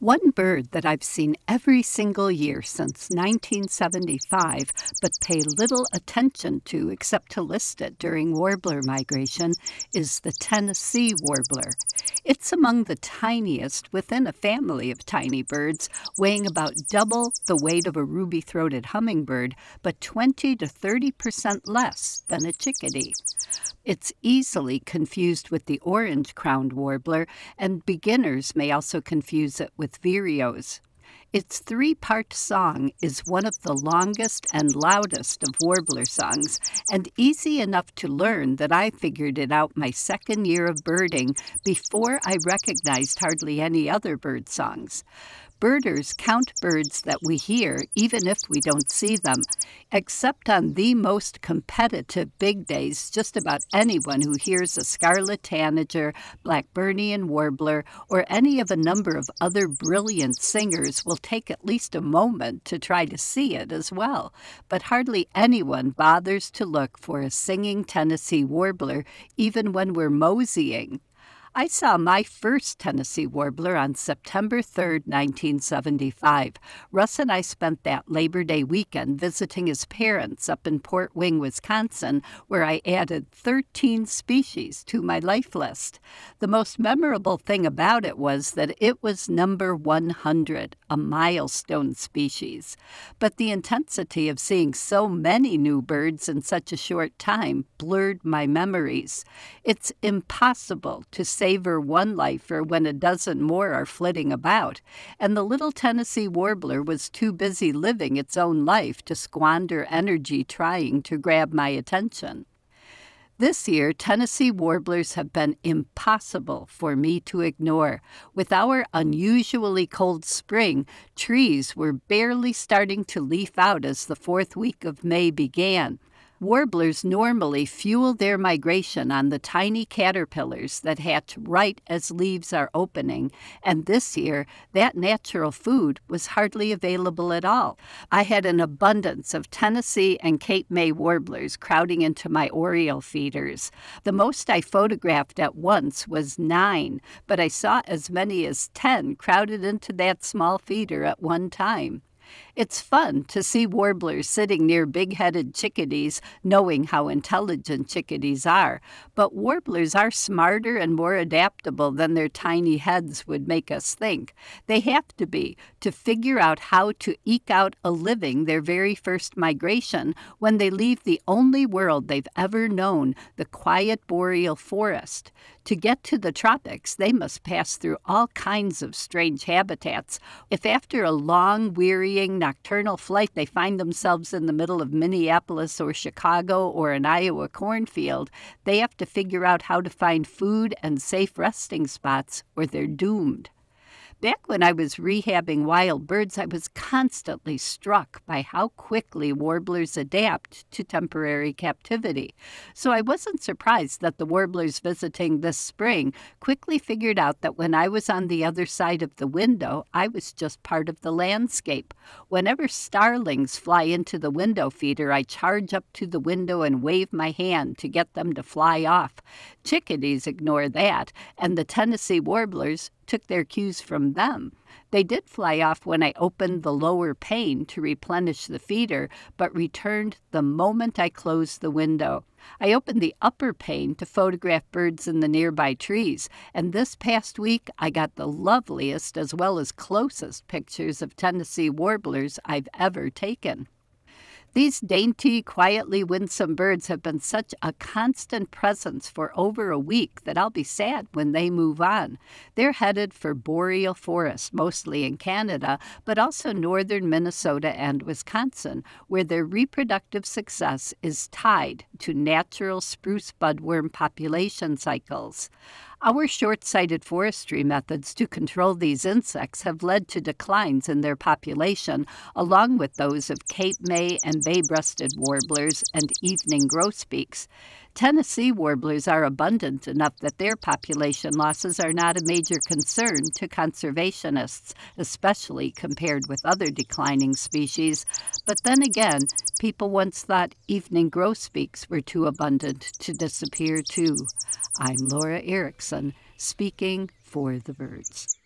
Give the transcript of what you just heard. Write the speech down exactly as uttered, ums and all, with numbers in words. One bird that I've seen every single year since nineteen seventy-five, but pay little attention to except to list it during warbler migration, is the Tennessee warbler. It's among the tiniest within a family of tiny birds, weighing about double the weight of a ruby-throated hummingbird, but twenty to thirty percent less than a chickadee. It's easily confused with the orange-crowned warbler, and beginners may also confuse it with vireos. Its three-part song is one of the longest and loudest of warbler songs, and easy enough to learn that I figured it out my second year of birding before I recognized hardly any other bird songs. Birders count birds that we hear even if we don't see them. Except on the most competitive big days, just about anyone who hears a scarlet tanager, Blackburnian warbler, or any of a number of other brilliant singers will take at least a moment to try to see it as well. But hardly anyone bothers to look for a singing Tennessee warbler, even when we're moseying. I saw my first Tennessee warbler on September third, nineteen seventy-five. Russ and I spent that Labor Day weekend visiting his parents up in Port Wing, Wisconsin, where I added thirteen species to my life list. The most memorable thing about it was that it was number one hundred, a milestone species. But the intensity of seeing so many new birds in such a short time blurred my memories. It's impossible to say savor one lifer when a dozen more are flitting about, and the little Tennessee warbler was too busy living its own life to squander energy trying to grab my attention. This year, Tennessee warblers have been impossible for me to ignore. With our unusually cold spring, trees were barely starting to leaf out as the fourth week of May began. Warblers normally fuel their migration on the tiny caterpillars that hatch right as leaves are opening, and this year that natural food was hardly available at all. I had an abundance of Tennessee and Cape May warblers crowding into my oriole feeders. The most I photographed at once was nine, but I saw as many as ten crowded into that small feeder at one time. It's fun to see warblers sitting near big-headed chickadees, knowing how intelligent chickadees are, but warblers are smarter and more adaptable than their tiny heads would make us think. They have to be to figure out how to eke out a living their very first migration when they leave the only world they've ever known, the quiet boreal forest. To get to the tropics, they must pass through all kinds of strange habitats. If after a long, wearying nocturnal flight they find themselves in the middle of Minneapolis or Chicago or an Iowa cornfield, they have to figure out how to find food and safe resting spots, or they're doomed. Back when I was rehabbing wild birds, I was constantly struck by how quickly warblers adapt to temporary captivity. So I wasn't surprised that the warblers visiting this spring quickly figured out that when I was on the other side of the window, I was just part of the landscape. Whenever starlings fly into the window feeder, I charge up to the window and wave my hand to get them to fly off. Chickadees ignore that, and the Tennessee warblers took their cues from them. They did fly off when I opened the lower pane to replenish the feeder, but returned the moment I closed the window. I opened the upper pane to photograph birds in the nearby trees, and this past week I got the loveliest as well as closest pictures of Tennessee warblers I've ever taken. These dainty, quietly winsome birds have been such a constant presence for over a week that I'll be sad when they move on. They're headed for boreal forest, mostly in Canada, but also northern Minnesota and Wisconsin, where their reproductive success is tied to natural spruce budworm population cycles. Our short-sighted forestry methods to control these insects have led to declines in their population, along with those of Cape May and Bay-breasted warblers and evening grosbeaks. Tennessee warblers are abundant enough that their population losses are not a major concern to conservationists, especially compared with other declining species. But then again, people once thought evening grosbeaks were too abundant to disappear too. I'm Laura Erickson, speaking for the birds.